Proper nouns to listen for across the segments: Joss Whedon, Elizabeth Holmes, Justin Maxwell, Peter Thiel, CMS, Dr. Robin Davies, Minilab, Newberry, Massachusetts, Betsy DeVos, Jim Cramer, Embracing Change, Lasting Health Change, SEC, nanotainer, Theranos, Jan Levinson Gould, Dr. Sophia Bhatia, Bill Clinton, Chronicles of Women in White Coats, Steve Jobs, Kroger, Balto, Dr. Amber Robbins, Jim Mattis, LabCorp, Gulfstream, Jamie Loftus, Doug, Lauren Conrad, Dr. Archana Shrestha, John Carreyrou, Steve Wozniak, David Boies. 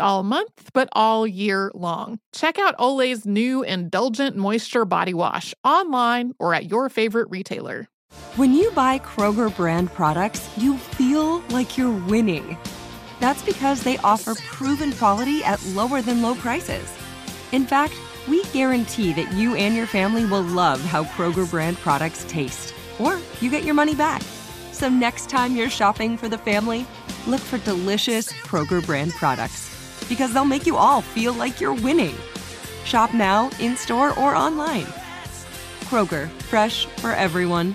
all month, but all year long. Check out Olay's new Indulgent Moisture Body Wash online or at your favorite retailer. When you buy Kroger brand products, you feel like you're winning. That's because they offer proven quality at lower than low prices. In fact, we guarantee that you and your family will love how Kroger brand products taste, or you get your money back. So next time you're shopping for the family, look for delicious Kroger brand products, because they'll make you all feel like you're winning. Shop now, in-store, or online. Kroger, fresh for everyone.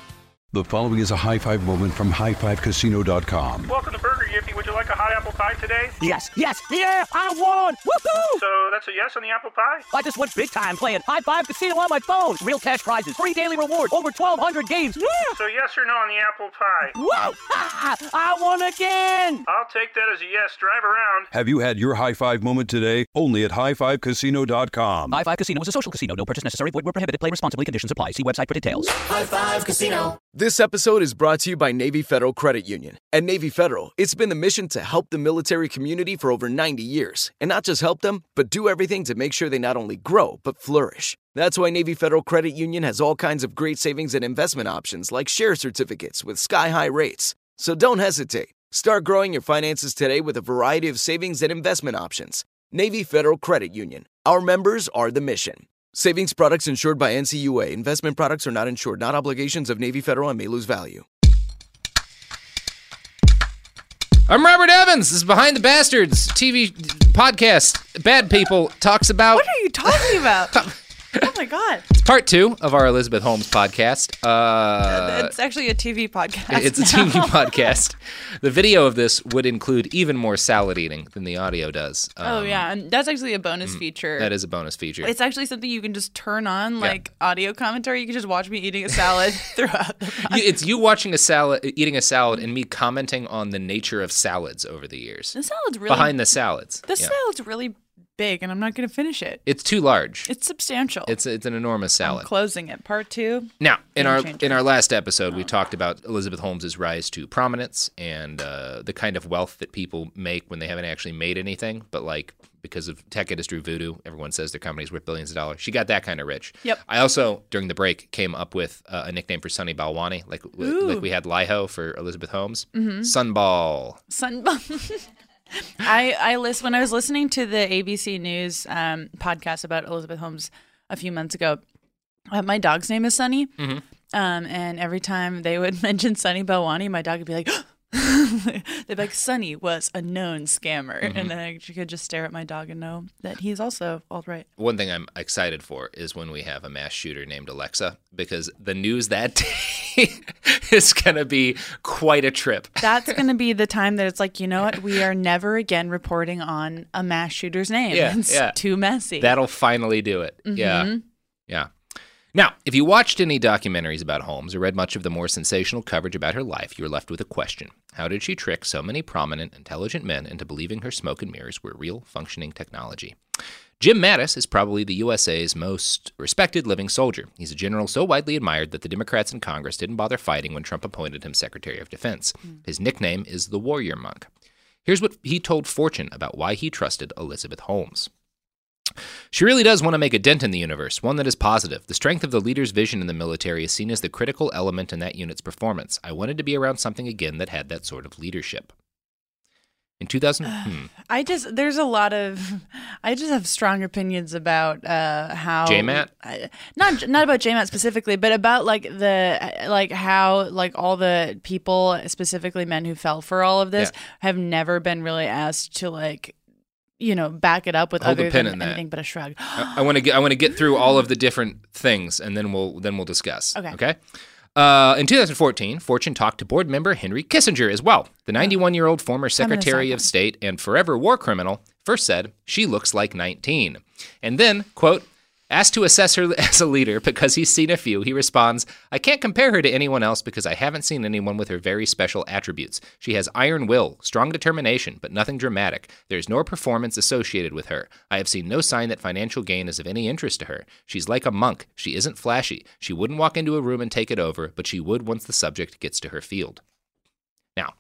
The following is a high-five moment from highfivecasino.com. Welcome to Burger Yippee. Would you like a hot apple pie today? Yes, yes, yeah, I won! Woohoo! So that's a yes on the apple pie? I just went big time playing High Five Casino on my phone. Real cash prizes, free daily rewards, over 1,200 games. Yeah. So yes or no on the apple pie? Whoa! Ah, I won again! I'll take that as a yes. Drive around. Have you had your high-five moment today? Only at highfivecasino.com. High Five Casino is a social casino. No purchase necessary. Void where prohibited. Play responsibly. Conditions apply. See website for details. High Five Casino. This episode is brought to you by Navy Federal Credit Union. At Navy Federal, it's been the mission to help the military community for over 90 years. And not just help them, but do everything to make sure they not only grow, but flourish. That's why Navy Federal Credit Union has all kinds of great savings and investment options, like share certificates with sky-high rates. So don't hesitate. Start growing your finances today with a variety of savings and investment options. Navy Federal Credit Union. Our members are the mission. Savings products insured by NCUA. Investment products are not insured, not obligations of Navy Federal and may lose value. I'm Robert Evans. This is Behind the Bastards TV podcast. Bad People talks about... What are you talking about? Oh my God. It's part two of our Elizabeth Holmes podcast. It's actually a TV podcast. It's now. A TV podcast. The video of this would include even more salad eating than the audio does. Oh, yeah. And that's actually a bonus feature. That is a bonus feature. It's actually something you can just turn on, like audio commentary. You can just watch me eating a salad throughout the podcast. It's you watching a salad, eating a salad, and me commenting on the nature of salads over the years. The salad's really... Behind the salads. The salad's really... big, and I'm not going to finish it. It's too large. It's substantial. It's an enormous salad. I'm closing it. Part two. Now, in our last episode, we talked about Elizabeth Holmes' rise to prominence and the kind of wealth that people make when they haven't actually made anything, but like because of tech industry voodoo, everyone says their company's worth billions of dollars. She got that kind of rich. Yep. I also, during the break, came up with a nickname for Sunny Balwani, like we had Liho for Elizabeth Holmes. Mm-hmm. Sunball. Sunball. When I was listening to the ABC News podcast about Elizabeth Holmes a few months ago, my dog's name is Sunny, and every time they would mention Sunny Balwani, my dog would be like, they'd be like, Sunny was a known scammer, and then she could just stare at my dog and know that he's also alt-right. One thing I'm excited for is when we have a mass shooter named Alexa, because the news that day is going to be quite a trip. That's going to be the time that it's like, you know what, we are never again reporting on a mass shooter's name. Yeah, it's too messy. That'll finally do it. Mm-hmm. Yeah, yeah. Now, if you watched any documentaries about Holmes or read much of the more sensational coverage about her life, you were left with a question. How did she trick so many prominent, intelligent men into believing her smoke and mirrors were real, functioning technology? Jim Mattis is probably the USA's most respected living soldier. He's a general so widely admired that the Democrats in Congress didn't bother fighting when Trump appointed him Secretary of Defense. His nickname is the Warrior Monk. Here's what he told Fortune about why he trusted Elizabeth Holmes. She really does want to make a dent in the universe, one that is positive. The strength of the leader's vision in the military is seen as the critical element in that unit's performance. I wanted to be around something again that had that sort of leadership. In 2000, I just have strong opinions about how JMAT, not about JMAT specifically, but about how all the people, specifically men who fell for all of this, have never been really asked to back it up with other than anything but a shrug. I want to get through all of the different things, and then we'll discuss. Okay. In 2014, Fortune talked to board member Henry Kissinger as well. The 91-year-old former Secretary of State and forever war criminal first said, she looks like 19. And then, quote, asked to assess her as a leader because he's seen a few, he responds, I can't compare her to anyone else because I haven't seen anyone with her very special attributes. She has iron will, strong determination, but nothing dramatic. There is no performance associated with her. I have seen no sign that financial gain is of any interest to her. She's like a monk. She isn't flashy. She wouldn't walk into a room and take it over, but she would once the subject gets to her field. Now,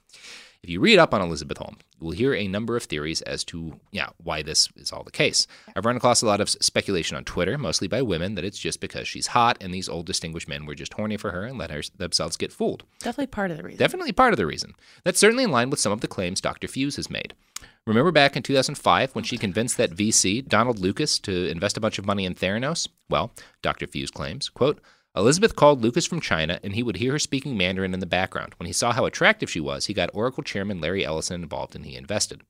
if you read up on Elizabeth Holmes, you will hear a number of theories as to why this is all the case. I've run across a lot of speculation on Twitter, mostly by women, that it's just because she's hot and these old distinguished men were just horny for her and let themselves get fooled. Definitely part of the reason. Definitely part of the reason. That's certainly in line with some of the claims Dr. Fuse has made. Remember back in 2005 when she convinced that VC, Donald Lucas, to invest a bunch of money in Theranos? Well, Dr. Fuse claims, quote, Elizabeth called Lucas from China, and he would hear her speaking Mandarin in the background. When he saw how attractive she was, he got Oracle chairman Larry Ellison involved, and he invested.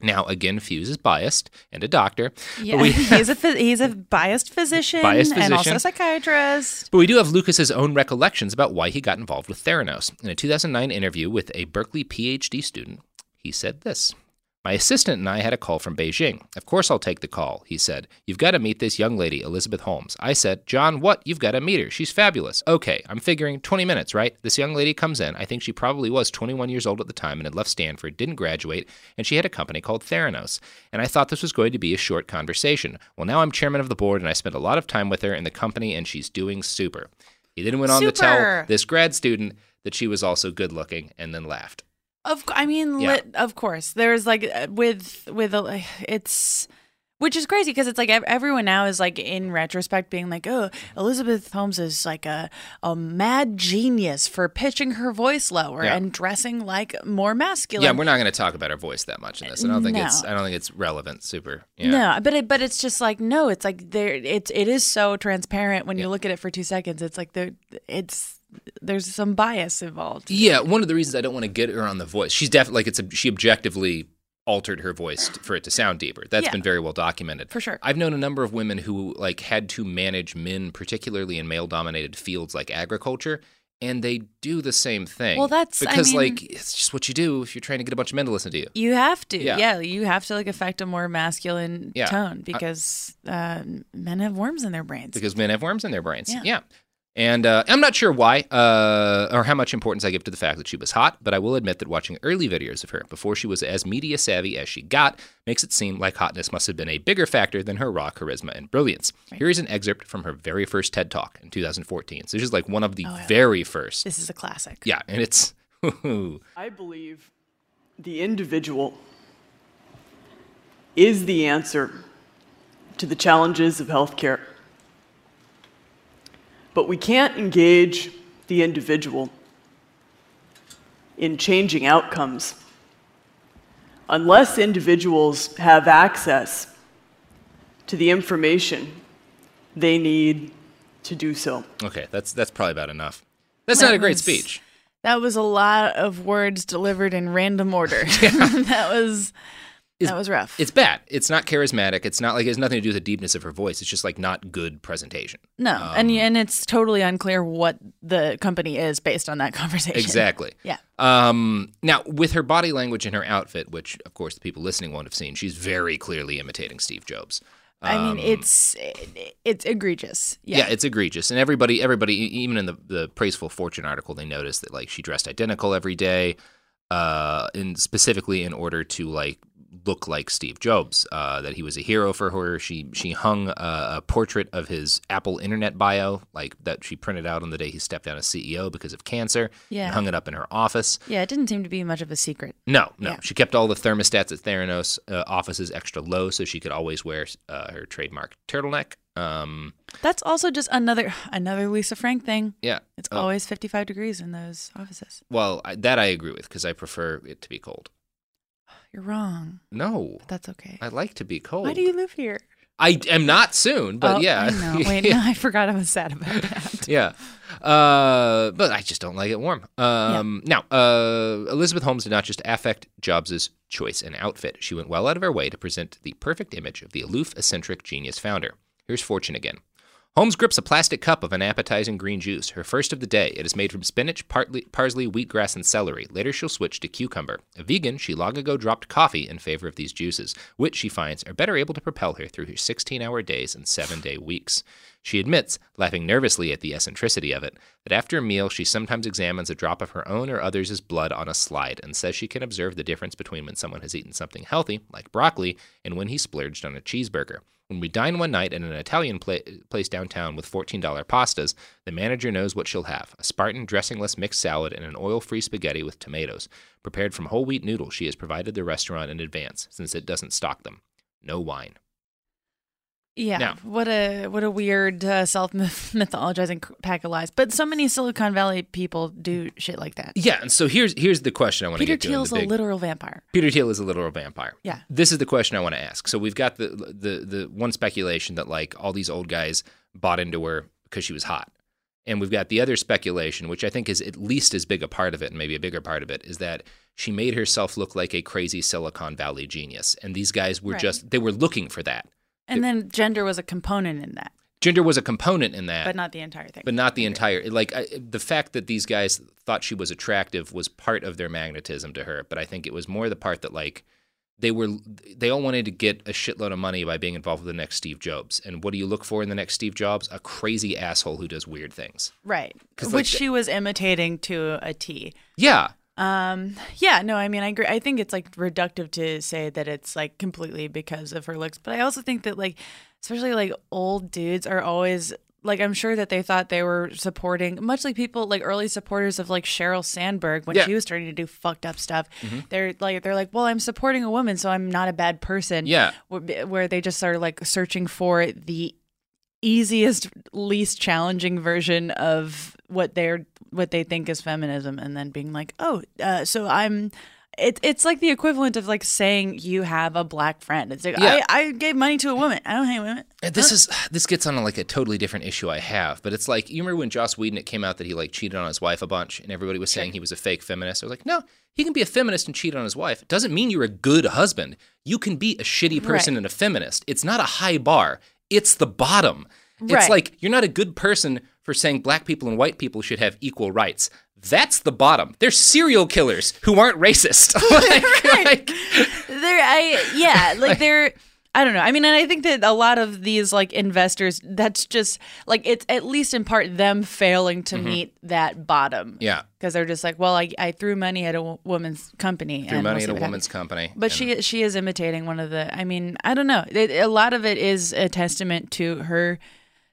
Now, again, Fuse is biased and a doctor. Yeah, he's a biased physician, and also a psychiatrist. But we do have Lucas's own recollections about why he got involved with Theranos. In a 2009 interview with a Berkeley PhD student, he said this. My assistant and I had a call from Beijing. Of course I'll take the call, he said. You've got to meet this young lady, Elizabeth Holmes. I said, John, what? You've got to meet her. She's fabulous. Okay, I'm figuring 20 minutes, right? This young lady comes in. I think she probably was 21 years old at the time and had left Stanford, didn't graduate, and she had a company called Theranos. And I thought this was going to be a short conversation. Well, now I'm chairman of the board, and I spent a lot of time with her and the company, and she's doing super. He then went on to tell this grad student that she was also good-looking and then laughed. Of course. There's like which is crazy because it's like everyone now is like in retrospect being like, oh, Elizabeth Holmes is like a mad genius for pitching her voice lower and dressing like more masculine. Yeah, we're not going to talk about her voice that much in this. I don't think it's relevant. Super. Yeah. No, but it's just like it's like it is so transparent when you look at it for 2 seconds. It's like there's some bias involved. Yeah, one of the reasons I don't want to get her on the voice, she's definitely like she objectively altered her voice for it to sound deeper. That's been very well documented. For sure. I've known a number of women who like had to manage men, particularly in male-dominated fields like agriculture, and they do the same thing. Well, it's just what you do if you're trying to get a bunch of men to listen to you. You have to. Yeah, you have to like affect a more masculine tone because men have worms in their brains. Yeah. And I'm not sure why or how much importance I give to the fact that she was hot, but I will admit that watching early videos of her before she was as media savvy as she got makes it seem like hotness must have been a bigger factor than her raw charisma and brilliance. Right. Here is an excerpt from her very first TED Talk in 2014. So this is like one of the very first. This is a classic. Yeah, and it's... I believe the individual is the answer to the challenges of healthcare. But we can't engage the individual in changing outcomes unless individuals have access to the information they need to do so. Okay, that's probably about enough. That's not a great speech. That was a lot of words delivered in random order. That was rough. It's bad. It's not charismatic. It's not like it has nothing to do with the deepness of her voice. It's just like not good presentation. No, and it's totally unclear what the company is based on that conversation. Exactly. Yeah. Now, with her body language and her outfit, which of course the people listening won't have seen, she's very clearly imitating Steve Jobs. I mean, it's egregious. Yeah, it's egregious. And everybody, even in the Praiseful Fortune article, they noticed that like she dressed identical every day, and specifically in order to like look like Steve Jobs, that he was a hero for her. She hung a portrait of his Apple internet bio, like that she printed out on the day he stepped down as CEO because of cancer, and hung it up in her office. Yeah, it didn't seem to be much of a secret. No. Yeah. She kept all the thermostats at Theranos offices extra low so she could always wear her trademark turtleneck. That's also just another Lisa Frank thing. Yeah. It's always 55 degrees in those offices. Well, that I agree with because I prefer it to be cold. You're wrong. No. But that's okay. I like to be cold. Why do you live here? I am not soon, but yeah. I know. Wait, no, I forgot I was sad about that. Yeah. But I just don't like it warm. Now, Elizabeth Holmes did not just affect Jobs' choice and outfit. She went well out of her way to present the perfect image of the aloof, eccentric genius founder. Here's Fortune again. Holmes grips a plastic cup of an appetizing green juice, her first of the day. It is made from spinach, parsley, wheatgrass, and celery. Later, she'll switch to cucumber. A vegan, she long ago dropped coffee in favor of these juices, which, she finds, are better able to propel her through her 16-hour days and 7-day weeks. She admits, laughing nervously at the eccentricity of it, that after a meal, she sometimes examines a drop of her own or others' blood on a slide and says she can observe the difference between when someone has eaten something healthy, like broccoli, and when he splurged on a cheeseburger. When we dine one night at an Italian place downtown with $14 pastas, the manager knows what she'll have, a Spartan dressingless mixed salad and an oil-free spaghetti with tomatoes. Prepared from whole wheat noodles, she has provided the restaurant in advance, since it doesn't stock them. No wine. Yeah, now, what a weird self-mythologizing pack of lies. But so many Silicon Valley people do shit like that. Yeah, and so here's the question I want to get to. Peter Thiel's a literal vampire. Peter Thiel is a literal vampire. Yeah. This is the question I want to ask. So we've got the one speculation that, like, all these old guys bought into her because she was hot. And we've got the other speculation, which I think is at least as big a part of it, and maybe a bigger part of it, is that she made herself look like a crazy Silicon Valley genius. And these guys were they were looking for that. And then gender was a component in that. Gender was a component in that. But not the entire thing. But not the entire. The fact that these guys thought she was attractive was part of their magnetism to her. But I think it was more the part that, like, they all wanted to get a shitload of money by being involved with the next Steve Jobs. And what do you look for in the next Steve Jobs? A crazy asshole who does weird things. Right. Which she was imitating to a T. Yeah. I mean, I agree. I think it's, like, reductive to say that it's, like, completely because of her looks. But I also think that, like, especially, like, old dudes are always, like, I'm sure that they thought they were supporting, much like people, like, early supporters of, like, Sheryl Sandberg when she was starting to do fucked up stuff. Mm-hmm. They're like, well, I'm supporting a woman, so I'm not a bad person. Yeah. Where they just are, like, searching for the easiest, least challenging version of what they think is feminism, and then being like, it's like the equivalent of, like, saying you have a black friend. It's like, I gave money to a woman. I don't hate women. This gets on, like, a totally different issue I have, but it's like, you remember when Joss Whedon, it came out that he, like, cheated on his wife a bunch, and everybody was saying he was a fake feminist. I was like, no, he can be a feminist and cheat on his wife. It doesn't mean you're a good husband. You can be a shitty person and a feminist. It's not a high bar. It's the bottom. Right. It's like, you're not a good person for saying black people and white people should have equal rights. That's the bottom. They're serial killers who aren't racist. I don't know. I mean, and I think that a lot of these, like, investors, that's just, like, it's at least in part them failing to meet that bottom. Yeah. Because they're just like, well, I threw money at a woman's company. But she is imitating one of the, I mean, I don't know. A lot of it is a testament to her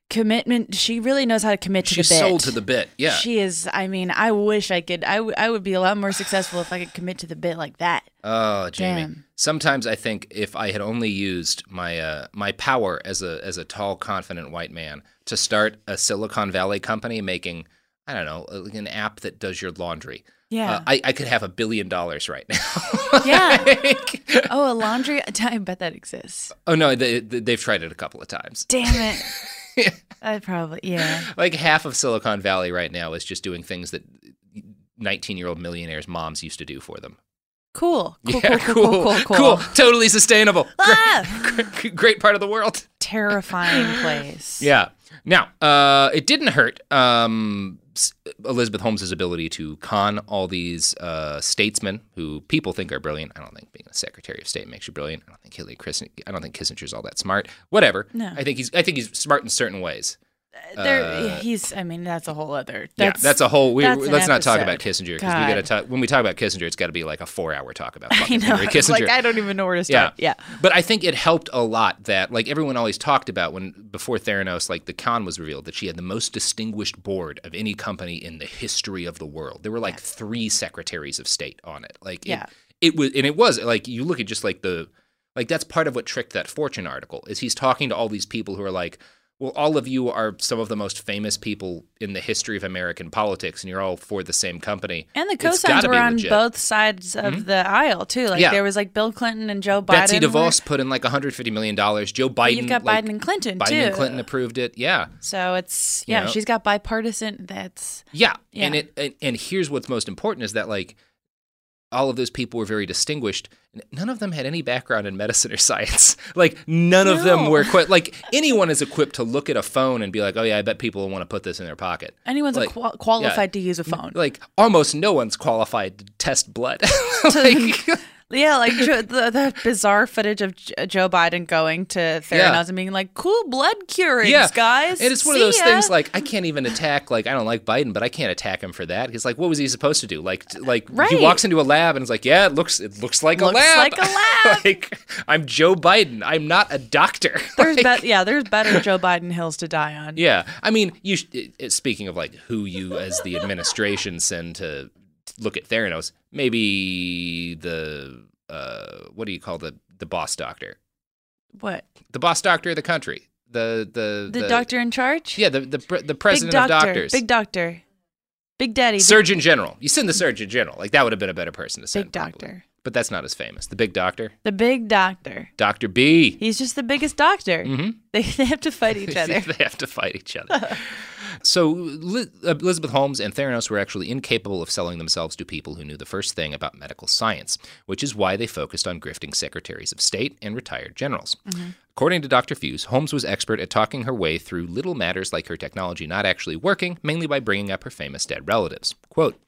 commitment. She really knows how to commit to the bit. She's sold to the bit, yeah. She is, I mean, I wish I could, I would be a lot more successful if I could commit to the bit like that. Oh, Jamie. Damn. Sometimes I think if I had only used my my power as a tall, confident white man to start a Silicon Valley company making, I don't know, an app that does your laundry. Yeah. I could have $1 billion right now. Yeah. A laundry? I bet that exists. Oh, no, they've tried it a couple of times. Damn it. I'd probably, Like, half of Silicon Valley right now is just doing things that 19-year-old millionaires' moms used to do for them. Cool. Totally sustainable. Great part of the world. Terrifying place. Yeah. Now, it didn't hurt Elizabeth Holmes' ability to con all these statesmen who people think are brilliant. I don't think being a Secretary of State makes you brilliant. I don't think I don't think Kissinger's all that smart. Whatever. No. I think he's smart in certain ways. That's a whole other. Let's not talk about Kissinger, because we got to talk. When we talk about Kissinger, it's got to be like a 4-hour talk about fucking Henry Kissinger. Like, I don't even know where to start. Yeah. But I think it helped a lot that, like, everyone always talked about before Theranos, like, the con was revealed that she had the most distinguished board of any company in the history of the world. There were like 3 secretaries of state on it. It was like, you look at just like that's part of what tricked that Fortune article is he's talking to all these people who are like, well, all of you are some of the most famous people in the history of American politics, and you're all for the same company. And the cosigns were on both sides of the aisle, too. Like, there was, like, Bill Clinton and Joe Biden. Betsy DeVos put in, like, $150 million. Joe Biden. Well, you've got Biden and Clinton, too. Biden and Clinton approved it, yeah. So it's, she's got bipartisan, that's... Yeah, and here's what's most important is that, like, all of those people were very distinguished. None of them had any background in medicine or science. Like, none of them were equipped. Like, anyone is equipped to look at a phone and be like, oh, yeah, I bet people will want to put this in their pocket. Anyone's like, qualified to use a phone. Like, almost no one's qualified to test blood. Like, yeah, like the bizarre footage of Joe Biden going to Theranos and being like, cool blood curings, guys. And it's one of those things, like, I can't even attack, like, I don't like Biden, but I can't attack him for that. He's like, what was he supposed to do? Like he walks into a lab and is like, yeah, it looks like a lab. Like, I'm Joe Biden. I'm not a doctor. There's there's better Joe Biden hills to die on. Yeah. I mean, you speaking of, like, who you as the administration send to look at Theranos, maybe the what do you call the boss doctor? What? The boss doctor of the country. The doctor in charge? Yeah, the president of doctors. Big doctor. Big daddy. Surgeon General. You send the Surgeon General. Like, that would have been a better person to send. Big doctor. Probably. But that's not as famous. The big doctor? The big doctor. Dr. B. He's just the biggest doctor. Mm-hmm. They have to fight each other. They have to fight each other. So Elizabeth Holmes and Theranos were actually incapable of selling themselves to people who knew the first thing about medical science, which is why they focused on grifting secretaries of state and retired generals. Mm-hmm. According to Dr. Fuse, Holmes was expert at talking her way through little matters like her technology not actually working, mainly by bringing up her famous dead relatives. Quote,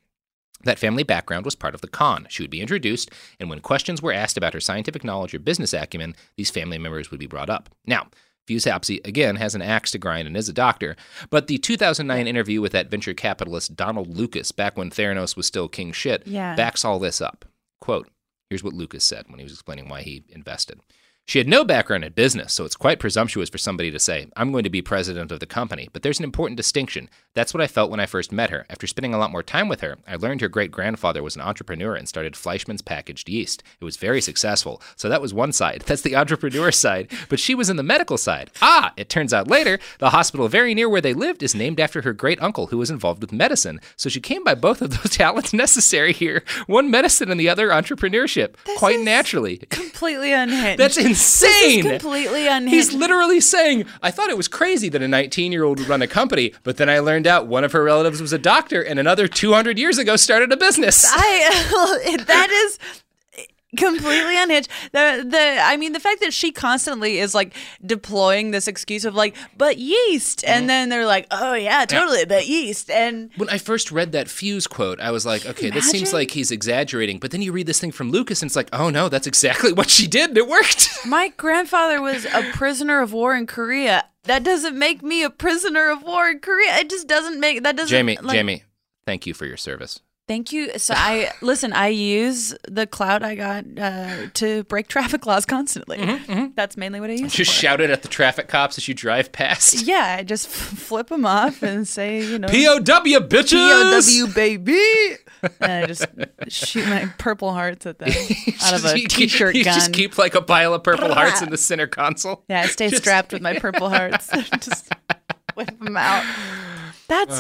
that family background was part of the con. She would be introduced, and when questions were asked about her scientific knowledge or business acumen, these family members would be brought up. Now, Fuse-Hapsey, again, has an axe to grind and is a doctor, but the 2009 interview with that venture capitalist Donald Lucas, back when Theranos was still king shit, backs all this up. Quote, here's what Lucas said when he was explaining why he invested. She had no background in business, so it's quite presumptuous for somebody to say, I'm going to be president of the company, but there's an important distinction. That's what I felt when I first met her. After spending a lot more time with her, I learned her great-grandfather was an entrepreneur and started Fleischmann's packaged yeast. It was very successful. So that was one side. That's the entrepreneur side, but she was in the medical side. Ah, it turns out later, the hospital very near where they lived is named after her great-uncle who was involved with medicine. So she came by both of those talents necessary here, one medicine and the other entrepreneurship, quite naturally. Completely unhinged. That's insane. This is completely unhinged. He's literally saying, I thought it was crazy that a 19-year-old would run a company, but then I learned out one of her relatives was a doctor and another 200 years ago started a business. That is completely unhinged. The fact that she constantly is like deploying this excuse of like, but yeast. And then they're like, oh yeah, totally, but yeast. And when I first read that Fuse quote, I was like, okay, this seems like he's exaggerating. But then you read this thing from Lucas and it's like, oh no, that's exactly what she did and it worked. My grandfather was a prisoner of war in Korea. That doesn't make me a prisoner of war in Korea. It just doesn't make, that doesn't. Jamie, thank you for your service. Thank you. So I use the cloud I got to break traffic laws constantly. Mm-hmm, mm-hmm. That's mainly what I use. Just shout it at the traffic cops as you drive past. Yeah, I just flip them off and say, you know, POW bitches, POW baby. And I just shoot my purple hearts at them out of a t-shirt gun. You just keep like a pile of purple hearts in the center console. Yeah, I stay strapped with my purple hearts. Just whip them out. That's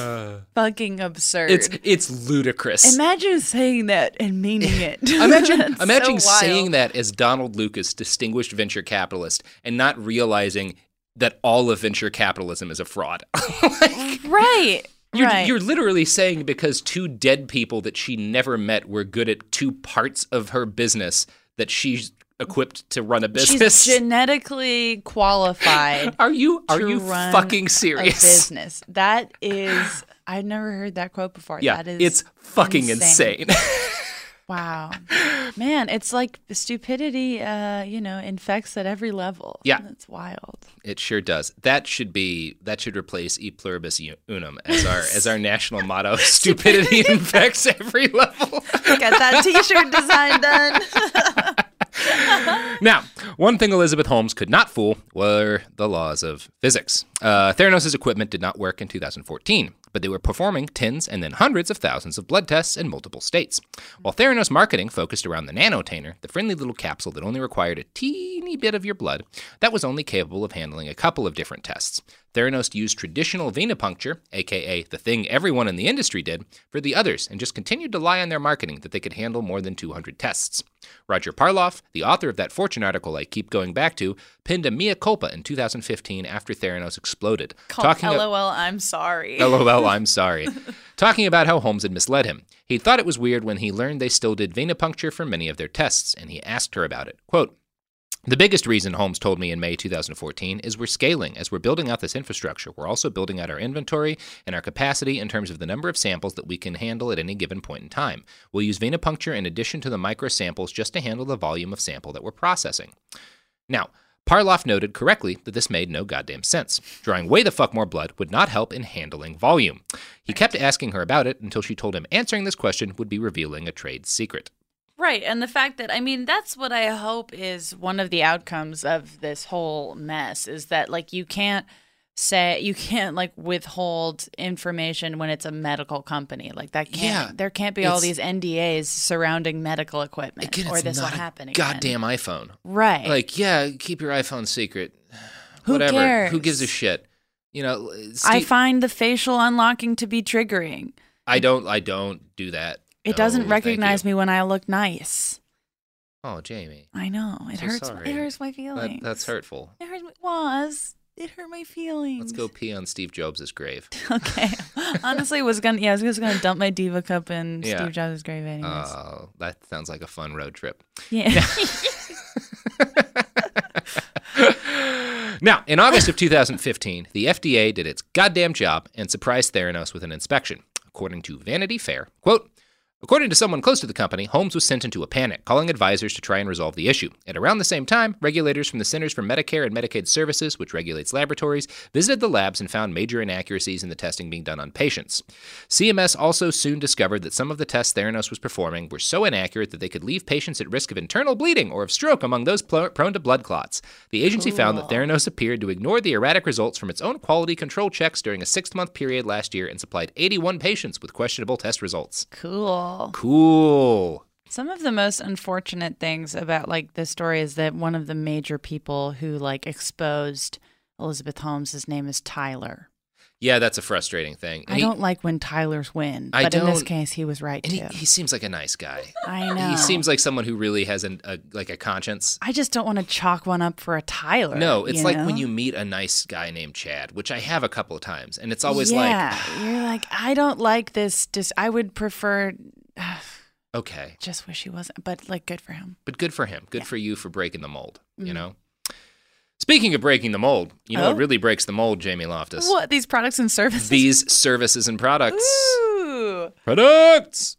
fucking absurd. It's ludicrous. Imagine saying that and meaning it. Imagine saying that as Donald Lucas, distinguished venture capitalist, and not realizing that all of venture capitalism is a fraud. Like, right. You're literally saying because two dead people that she never met were good at two parts of her business that she's equipped to run a business. She's genetically qualified. Are you fucking serious? A business. That is, I've never heard that quote before. Yeah, that is, it's fucking insane. Wow, man, it's like stupidity, infects at every level. Yeah, that's wild. It sure does. That should replace E pluribus unum as our national motto. Stupidity infects every level. Get that T-shirt design done. Now, one thing Elizabeth Holmes could not fool were the laws of physics. Theranos' equipment did not work in 2014, but they were performing tens and then hundreds of thousands of blood tests in multiple states. While Theranos marketing focused around the nanotainer, the friendly little capsule that only required a teeny bit of your blood, that was only capable of handling a couple of different tests. Theranos used traditional venipuncture, aka the thing everyone in the industry did, for the others and just continued to lie on their marketing that they could handle more than 200 tests. Roger Parloff, the author of that Fortune article I keep going back to, pinned a mea culpa in 2015 after Theranos exploded. LOL, I'm sorry. Talking about how Holmes had misled him. He thought it was weird when he learned they still did venipuncture for many of their tests, and he asked her about it. Quote, "The biggest reason," Holmes told me in May 2014, "is we're scaling. As we're building out this infrastructure, we're also building out our inventory and our capacity in terms of the number of samples that we can handle at any given point in time. We'll use venipuncture in addition to the micro samples just to handle the volume of sample that we're processing." Now, Parloff noted correctly that this made no goddamn sense. Drawing way the fuck more blood would not help in handling volume. He kept asking her about it until she told him answering this question would be revealing a trade secret. Right, and the fact that, I mean, that's what I hope is one of the outcomes of this whole mess, is that, like, you can't withhold information when it's a medical company. Like, that can't, there can't be all these NDAs surrounding medical equipment, again, or this will happen again. Goddamn iPhone. Right. Like, yeah, keep your iPhone secret. Whatever. Who cares? Who gives a shit? You know, I find the facial unlocking to be triggering. I don't do that. It doesn't recognize me when I look nice. Oh, Jamie. I know. It hurts my feelings. That's hurtful. It hurt my feelings. Let's go pee on Steve Jobs' grave. Okay. Honestly, I was going to dump my diva cup in Steve Jobs' grave anyways. Oh, that sounds like a fun road trip. Yeah. Now, in August of 2015, the FDA did its goddamn job and surprised Theranos with an inspection. According to Vanity Fair, quote, "According to someone close to the company, Holmes was sent into a panic, calling advisors to try and resolve the issue. At around the same time, regulators from the Centers for Medicare and Medicaid Services, which regulates laboratories, visited the labs and found major inaccuracies in the testing being done on patients. CMS also soon discovered that some of the tests Theranos was performing were so inaccurate that they could leave patients at risk of internal bleeding or of stroke among those prone to blood clots. The agency found that Theranos appeared to ignore the erratic results from its own quality control checks during a 6-month period last year and supplied 81 patients with questionable test results." Cool. Some of the most unfortunate things about this story is that one of the major people who exposed Elizabeth Holmes, his name is Tyler. Yeah, that's a frustrating thing. And I don't like when Tylers win, but in this case, he was right too. He seems like a nice guy. I know. He seems like someone who really has a conscience. I just don't want to chalk one up for a Tyler. No, it's when you meet a nice guy named Chad, which I have a couple of times, and it's always you're like, I don't like this. I would prefer. Okay. Just wish he wasn't, but good for him. But good for him. Good for you for breaking the mold. Mm-hmm. You know. Speaking of breaking the mold, what really breaks the mold, Jamie Loftus? What, these products and services? These services and products. Ooh. Products!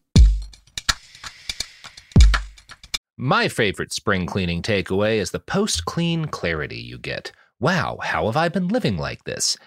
My favorite spring cleaning takeaway is the post-clean clarity you get. Wow, how have I been living like this?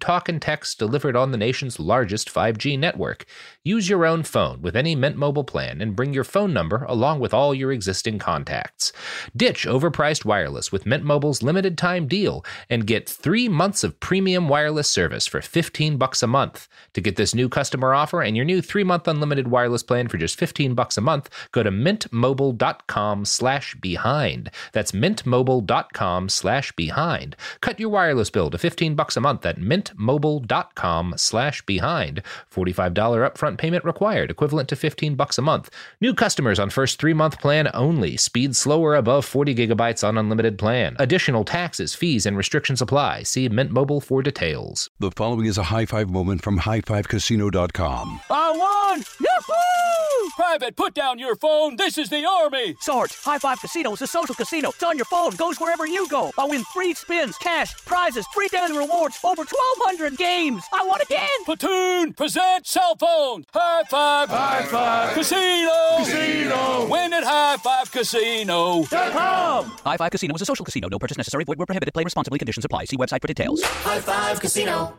talk and text delivered on the nation's largest 5G network. Use your own phone with any Mint Mobile plan and bring your phone number along with all your existing contacts. Ditch overpriced wireless with Mint Mobile's limited-time deal and get 3 months of premium wireless service for $15 a month. To get this new customer offer and your new 3-month unlimited wireless plan for just $15 a month, go to mintmobile.com/behind. That's mintmobile.com/behind. Cut your wireless bill to $15 a month at mintmobile.com/behind. $45 upfront payment required, equivalent to $15 a month. New customers on first 3-month plan only. Speed slower above 40 gigabytes on unlimited plan. Additional taxes, fees, and restrictions apply. See Mint Mobile for details. The following is a high five moment from highfivecasino.com. I won! Yahoo! Private, put down your phone. This is the Army. Sarge, High Five Casino is a social casino. It's on your phone. Goes wherever you go. I win 3 spins, cash, prizes, free daily rewards, over 1,200 games. I won again. Platoon, present cell phone. High Five. High Five. Casino. Casino. Win at High Five. highfivecasino.com. High Five Casino is a social casino. No purchase necessary. Void where prohibited. Play responsibly. Conditions apply. See website for details. High Five Casino.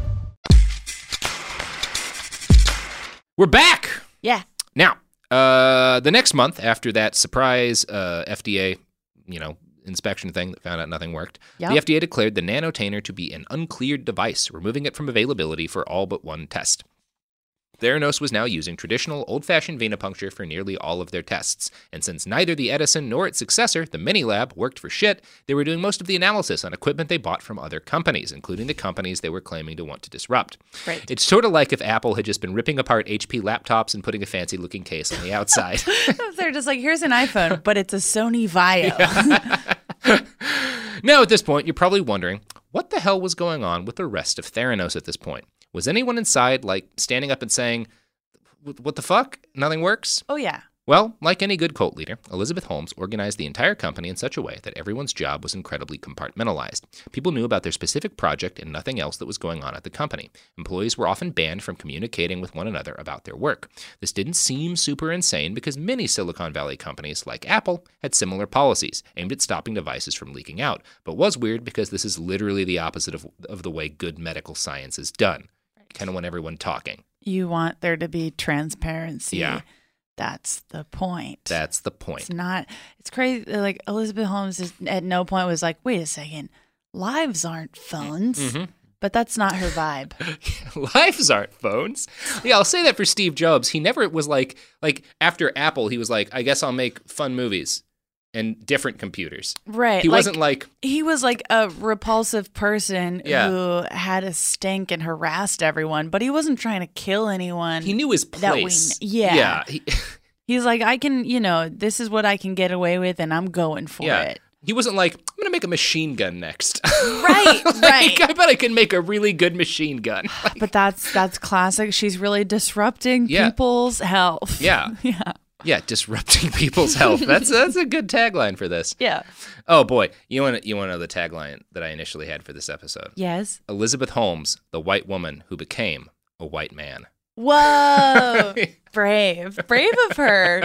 We're back. Yeah. Now, the next month after that surprise FDA, inspection thing that found out nothing worked, yep, the FDA declared the nanotainer to be an uncleared device, removing it from availability for all but one test. Theranos was now using traditional old-fashioned venipuncture for nearly all of their tests, and since neither the Edison nor its successor, the Minilab, worked for shit, they were doing most of the analysis on equipment they bought from other companies, including the companies they were claiming to want to disrupt. Right. It's sort of like if Apple had just been ripping apart HP laptops and putting a fancy-looking case on the outside. They're just like, here's an iPhone, but it's a Sony Vaio. Yeah. Now, at this point, you're probably wondering, what the hell was going on with the rest of Theranos at this point? Was anyone inside, standing up and saying, what the fuck? Nothing works? Oh, yeah. Well, like any good cult leader, Elizabeth Holmes organized the entire company in such a way that everyone's job was incredibly compartmentalized. People knew about their specific project and nothing else that was going on at the company. Employees were often banned from communicating with one another about their work. This didn't seem super insane because many Silicon Valley companies, like Apple, had similar policies aimed at stopping devices from leaking out, but was weird because this is literally the opposite of the way good medical science is done. Kind of want everyone talking. You want there to be transparency. Yeah. That's the point. That's the point. It's not, it's crazy. Like Elizabeth Holmes at no point was like, wait a second, lives aren't phones. Mm-hmm. But that's not her vibe. Lives aren't phones. Yeah, I'll say that for Steve Jobs. He never was like after Apple, he was like, I guess I'll make fun movies. And different computers. Right. He wasn't like... He was like a repulsive person, yeah, who had a stink and harassed everyone, but he wasn't trying to kill anyone. He knew his place. Yeah. He's like, I can, this is what I can get away with and I'm going for, yeah, it. He wasn't like, I'm going to make a machine gun next. Right, right. I bet I can make a really good machine gun. But that's classic. She's really disrupting, yeah, people's health. Yeah. Yeah. Yeah, disrupting people's health. That's a good tagline for this. Yeah. Oh boy, you want to know the tagline that I initially had for this episode? Yes. Elizabeth Holmes, the white woman who became a white man. Whoa, brave of her.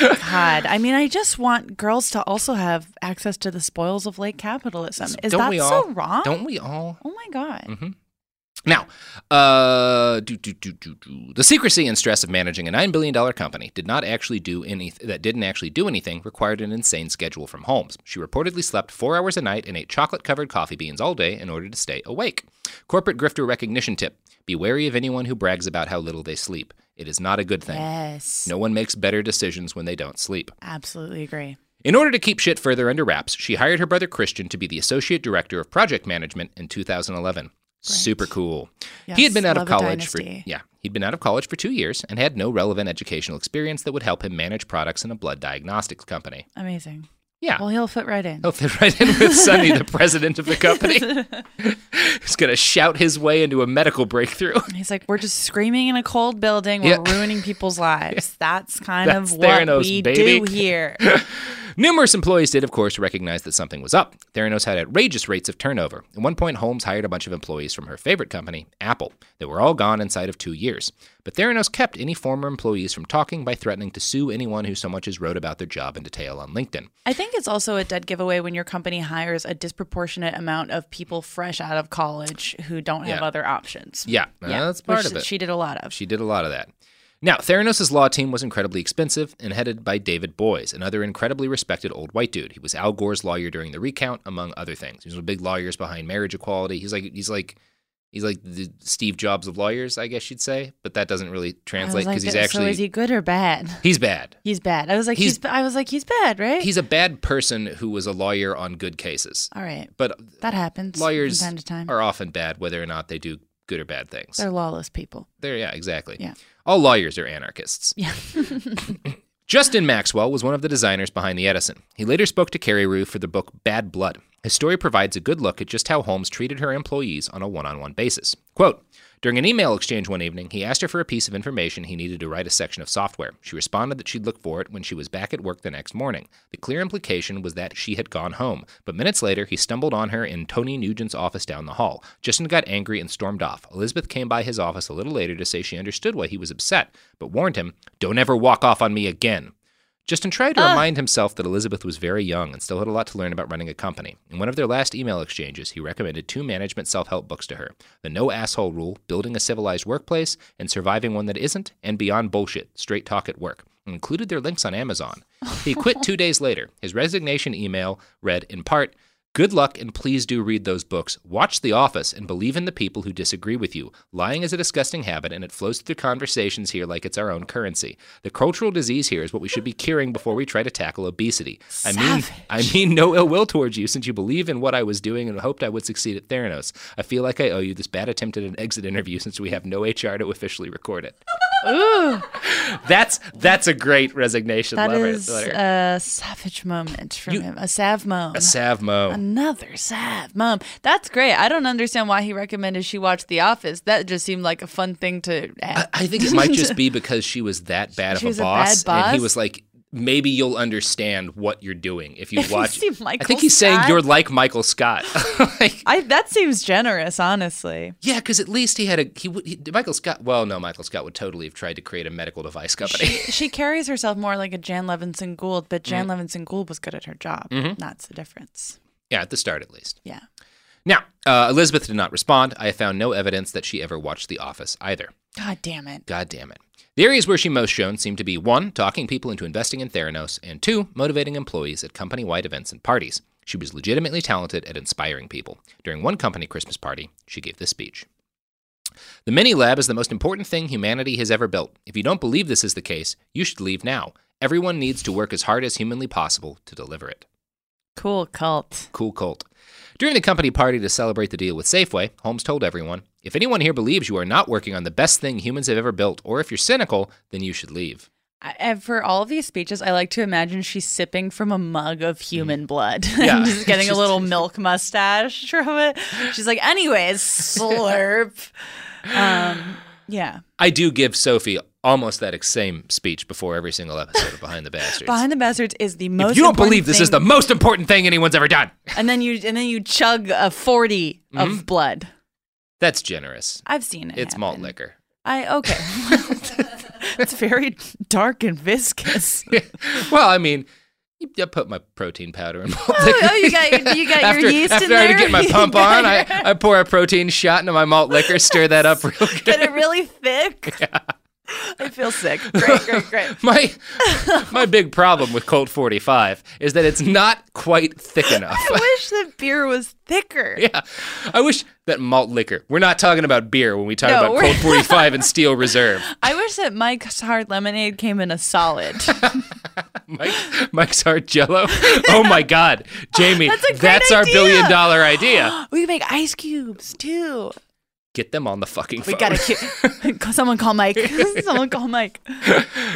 God, I just want girls to also have access to the spoils of late capitalism. Is that so wrong? Don't we all? Oh my God. Mm-hmm. Now, the secrecy and stress of managing a $9 billion company that didn't actually do anything required an insane schedule from Holmes. She reportedly slept 4 hours a night and ate chocolate-covered coffee beans all day in order to stay awake. Corporate grifter recognition tip. Be wary of anyone who brags about how little they sleep. It is not a good thing. Yes. No one makes better decisions when they don't sleep. Absolutely agree. In order to keep shit further under wraps, she hired her brother Christian to be the associate director of project management in 2011. Great. Super cool. Yes, he had been out of college for 2 years and had no relevant educational experience that would help him manage products in a blood diagnostics company. Amazing. Yeah. Well, he'll fit right in. He'll fit right in with Sunny, the president of the company. He's going to shout his way into a medical breakthrough. He's like, we're just screaming in a cold building. We're, yeah, ruining people's lives. Yeah. That's of what Theranos, we baby, do here. Numerous employees did, of course, recognize that something was up. Theranos had outrageous rates of turnover. At one point, Holmes hired a bunch of employees from her favorite company, Apple. They were all gone inside of 2 years. But Theranos kept any former employees from talking by threatening to sue anyone who so much as wrote about their job in detail on LinkedIn. I think it's also a dead giveaway when your company hires a disproportionate amount of people fresh out of college who don't have, yeah, other options. Yeah, yeah. That's part of it. She did a lot of. She did a lot of that. Now, Theranos' law team was incredibly expensive and headed by David Boies, another incredibly respected old white dude. He was Al Gore's lawyer during the recount, among other things. He was one of the big lawyers behind marriage equality. He's like He's like the Steve Jobs of lawyers, I guess you'd say, but that doesn't really translate because he's actually. So is he good or bad? He's bad. He's bad. I was like, he's bad, right? He's a bad person who was a lawyer on good cases. All right, but that happens. Lawyers from time to time are often bad, whether or not they do good or bad things. They're lawless people. Yeah, exactly. Yeah, all lawyers are anarchists. Yeah. Justin Maxwell was one of the designers behind the Edison. He later spoke to Carreyrou for the book Bad Blood. His story provides a good look at just how Holmes treated her employees on a one-on-one basis. Quote, during an email exchange one evening, he asked her for a piece of information he needed to write a section of software. She responded that she'd look for it when she was back at work the next morning. The clear implication was that she had gone home. But minutes later, he stumbled on her in Tony Nugent's office down the hall. Justin got angry and stormed off. Elizabeth came by his office a little later to say she understood why he was upset, but warned him, "Don't ever walk off on me again." Justin tried to remind himself that Elizabeth was very young and still had a lot to learn about running a company. In one of their last email exchanges, he recommended 2 management self-help books to her, The No Asshole Rule, Building a Civilized Workplace, and Surviving One That Isn't, and Beyond Bullshit, Straight Talk at Work, and included their links on Amazon. He quit 2 days later. His resignation email read, in part, good luck and please do read those books. Watch The Office and believe in the people who disagree with you. Lying is a disgusting habit and it flows through conversations here like it's our own currency. The cultural disease here is what we should be curing before we try to tackle obesity. I mean no ill will towards you since you believe in what I was doing and hoped I would succeed at Theranos. I feel like I owe you this bad attempt at an exit interview since we have no HR to officially record it. Ooh. That's a great resignation letter. A savage moment from him. A sav mom. A sav mom. Another sav mom. That's great. I don't understand why he recommended she watch The Office. That just seemed like a fun thing to add. I think it might just be because she was that bad of a boss. And he was like, maybe you'll understand what you're doing if you watch. I think he's saying you're like Michael Scott. That seems generous, honestly. Yeah, because at least he had Michael Scott. Well, no, Michael Scott would totally have tried to create a medical device company. She carries herself more like a Jan Levinson Gould, but Jan Levinson Gould was good at her job. Mm-hmm. That's the difference. Yeah, at the start at least. Yeah. Now, Elizabeth did not respond. I found no evidence that she ever watched The Office either. God damn it. God damn it. The areas where she most shone seem to be, 1, talking people into investing in Theranos, and 2, motivating employees at company-wide events and parties. She was legitimately talented at inspiring people. During one company Christmas party, she gave this speech. The mini lab is the most important thing humanity has ever built. If you don't believe this is the case, you should leave now. Everyone needs to work as hard as humanly possible to deliver it. Cool cult. Cool cult. During the company party to celebrate the deal with Safeway, Holmes told everyone, if anyone here believes you are not working on the best thing humans have ever built, or if you're cynical, then you should leave. For all of these speeches, I like to imagine she's sipping from a mug of human blood. Yeah. And just getting a little milk mustache from it. She's like, anyways, slurp. Yeah. I do give Sophie almost that same speech before every single episode of Behind the Bastards. Behind the Bastards is the most important thing. If you don't believe this is the most important thing anyone's ever done. And then you chug a 40 of blood. That's generous. I've seen it. It's happen. Malt liquor. Okay. It's very dark and viscous. Well, I mean, I put my protein powder in malt liquor. Oh, you got your yeast in there? After I get my pump on, I pour a protein shot into my malt liquor, stir that up real good. Get it really thick. Yeah. I feel sick. Great. My big problem with Colt 45 is that it's not quite thick enough. I wish that beer was thicker. Yeah. I wish that malt liquor. We're not talking about beer when we talk about Colt 45 and Steel Reserve. I wish that Mike's Hard Lemonade came in a solid. Mike's Hard Jello? Oh, my God. Jamie, that's our $1 billion idea. We can make ice cubes, too. Get them on the fucking phone. We got to someone call Mike. Someone call Mike.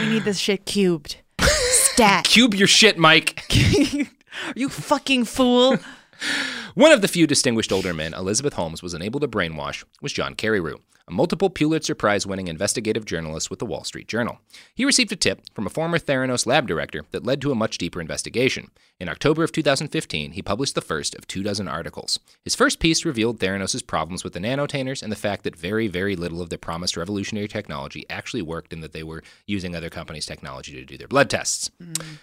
We need this shit cubed. Stat. Cube your shit, Mike. You fucking fool. One of the few distinguished older men Elizabeth Holmes was unable to brainwash was John Carreyrou, a multiple Pulitzer Prize-winning investigative journalist with the Wall Street Journal. He received a tip from a former Theranos lab director that led to a much deeper investigation. In October of 2015, he published the first of 24 articles. His first piece revealed Theranos' problems with the nanotainers and the fact that very, very little of the promised revolutionary technology actually worked and that they were using other companies' technology to do their blood tests.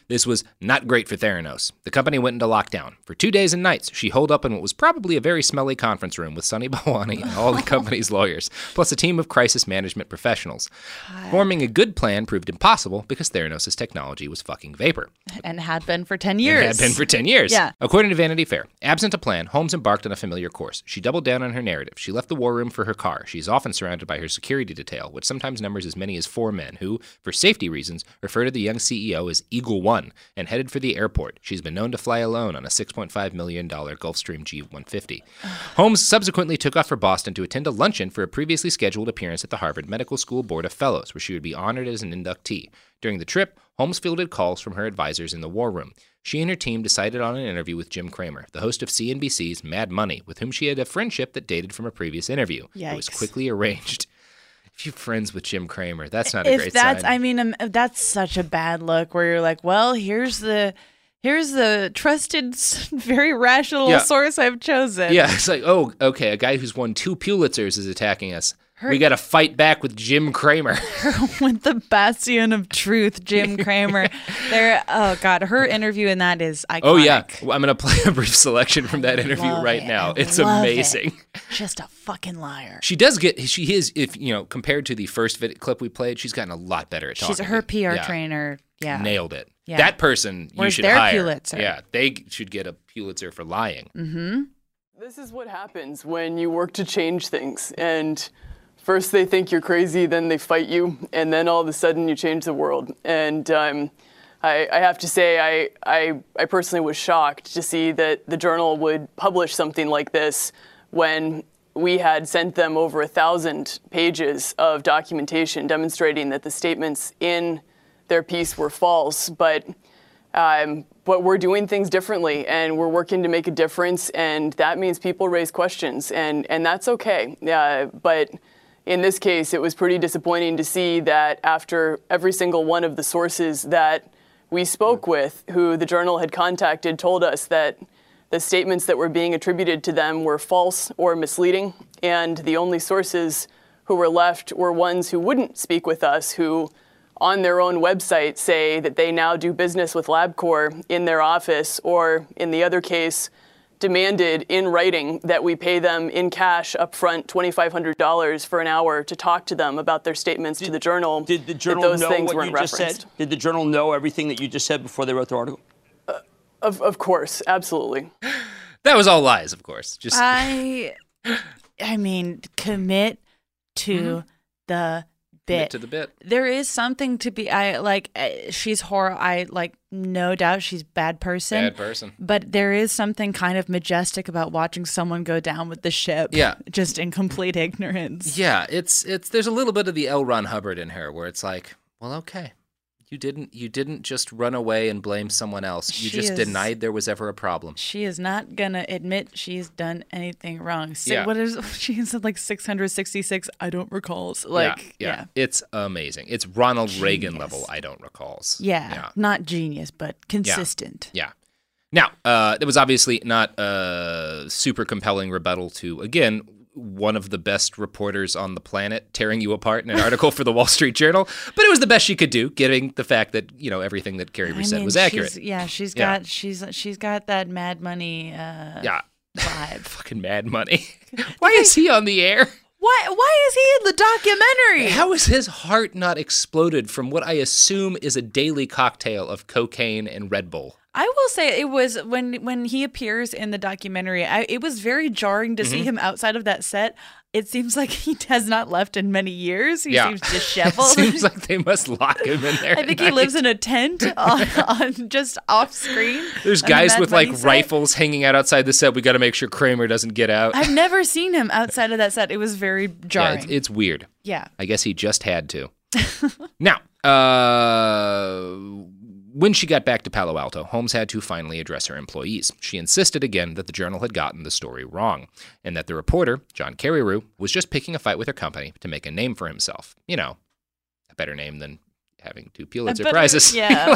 This was not great for Theranos. The company went into lockdown. For 2 days and nights, she holed up in what was probably a very smelly conference room with Sunny Balwani and all the company's lawyers. plus a team of crisis management professionals. Forming a good plan proved impossible because Theranos' technology was fucking vapor. And had been for 10 years. And had been for 10 years. Yeah. According to Vanity Fair, absent a plan, Holmes embarked on a familiar course. She doubled down on her narrative. She left the war room for her car. She's often surrounded by her security detail, which sometimes numbers as many as 4 men who, for safety reasons, refer to the young CEO as Eagle One, and headed for the airport. She's been known to fly alone on a $6.5 million Gulfstream G150. Holmes subsequently took off for Boston to attend a luncheon for a previously scheduled appearance at the Harvard Medical School Board of Fellows, where she would be honored as an inductee. During the trip, Holmes fielded calls from her advisors in the war room. She and her team decided on an interview with Jim Cramer, the host of CNBC's Mad Money, with whom she had a friendship that dated from a previous interview. Yikes. It was quickly arranged. If you're friends with Jim Cramer, that's not a great sign. I mean, that's such a bad look where you're like, well, here's the trusted, very rational source I've chosen. Yeah, it's like, oh, okay, a guy who's won 2 Pulitzers is attacking us. We got to fight back with Jim Cramer. With the bastion of truth, Jim Cramer. There, oh, God, her interview in that is iconic. Oh, yeah. Well, I'm going to play a brief selection from that interview right now. It's amazing. Just a fucking liar. She does get, she is, if you know, compared to the first clip we played, she's gotten a lot better at talking. She's her PR trainer. Yeah. Nailed it. Yeah. That person you should hire. Where's their Pulitzer? Yeah, they should get a Pulitzer for lying. Mm-hmm. This is what happens when you work to change things, and first they think you're crazy, then they fight you, and then all of a sudden you change the world. And I have to say, I personally was shocked to see that the Journal would publish something like this when we had sent them over 1,000 pages of documentation demonstrating that the statements in their piece were false. But we're doing things differently, and we're working to make a difference, and that means people raise questions, and that's okay. But in this case, it was pretty disappointing to see that after every single one of the sources that we spoke with, who the Journal had contacted, told us that the statements that were being attributed to them were false or misleading, and the only sources who were left were ones who wouldn't speak with us, who on their own website say that they now do business with LabCorp in their office, or in the other case, demanded in writing that we pay them in cash up front $2,500 for an hour to talk to them about their statements to the Journal. Did the Journal those know things what you just referenced. Said? Did the Journal know everything that you just said before they wrote the article? Of course, absolutely. That was all lies, of course. Just I mean, commit to the bit. Commit to the bit. There is something to be. She's horrible. No doubt she's a bad person. Bad person. But there is something kind of majestic about watching someone go down with the ship. Yeah. Just in complete ignorance. Yeah. It's there's a little bit of the L. Ron Hubbard in her where it's like, well, okay. You didn't just run away and blame someone else. You just denied there was ever a problem. She is not gonna admit she's done anything wrong. What is she said, like 666 I don't recalls. It's amazing. It's Ronald Reagan level I don't recalls. Yeah. Not genius, but consistent. Yeah. Now, it was obviously not a super compelling rebuttal to, again, one of the best reporters on the planet tearing you apart in an article for the Wall Street Journal, but it was the best she could do, given the fact that everything that Carreyrou said was accurate. She's got that Mad Money vibe. Fucking Mad Money. Why is he on the air? Why is he in the documentary? How is his heart not exploded from what I assume is a daily cocktail of cocaine and Red Bull? I will say it was when he appears in the documentary, it was very jarring to see him outside of that set. It seems like he has not left in many years. He seems disheveled. It seems like they must lock him in there. I think he lives in a tent on just off screen. There's guys with rifles hanging out outside the set. We got to make sure Cramer doesn't get out. I've never seen him outside of that set. It was very jarring. It's weird. Yeah. I guess he just had to. Now, when she got back to Palo Alto, Holmes had to finally address her employees. She insisted again that the Journal had gotten the story wrong, and that the reporter, John Carreyrou, was just picking a fight with her company to make a name for himself. A better name than having 2 Pulitzer prizes. Yeah.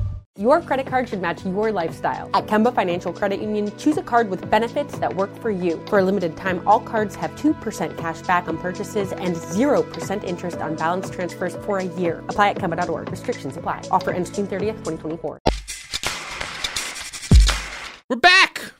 Your credit card should match your lifestyle. At Kemba Financial Credit Union, choose a card with benefits that work for you. For a limited time, all cards have 2% cash back on purchases and 0% interest on balance transfers for a year. Apply at Kemba.org. Restrictions apply. Offer ends June 30th, 2024. We're back!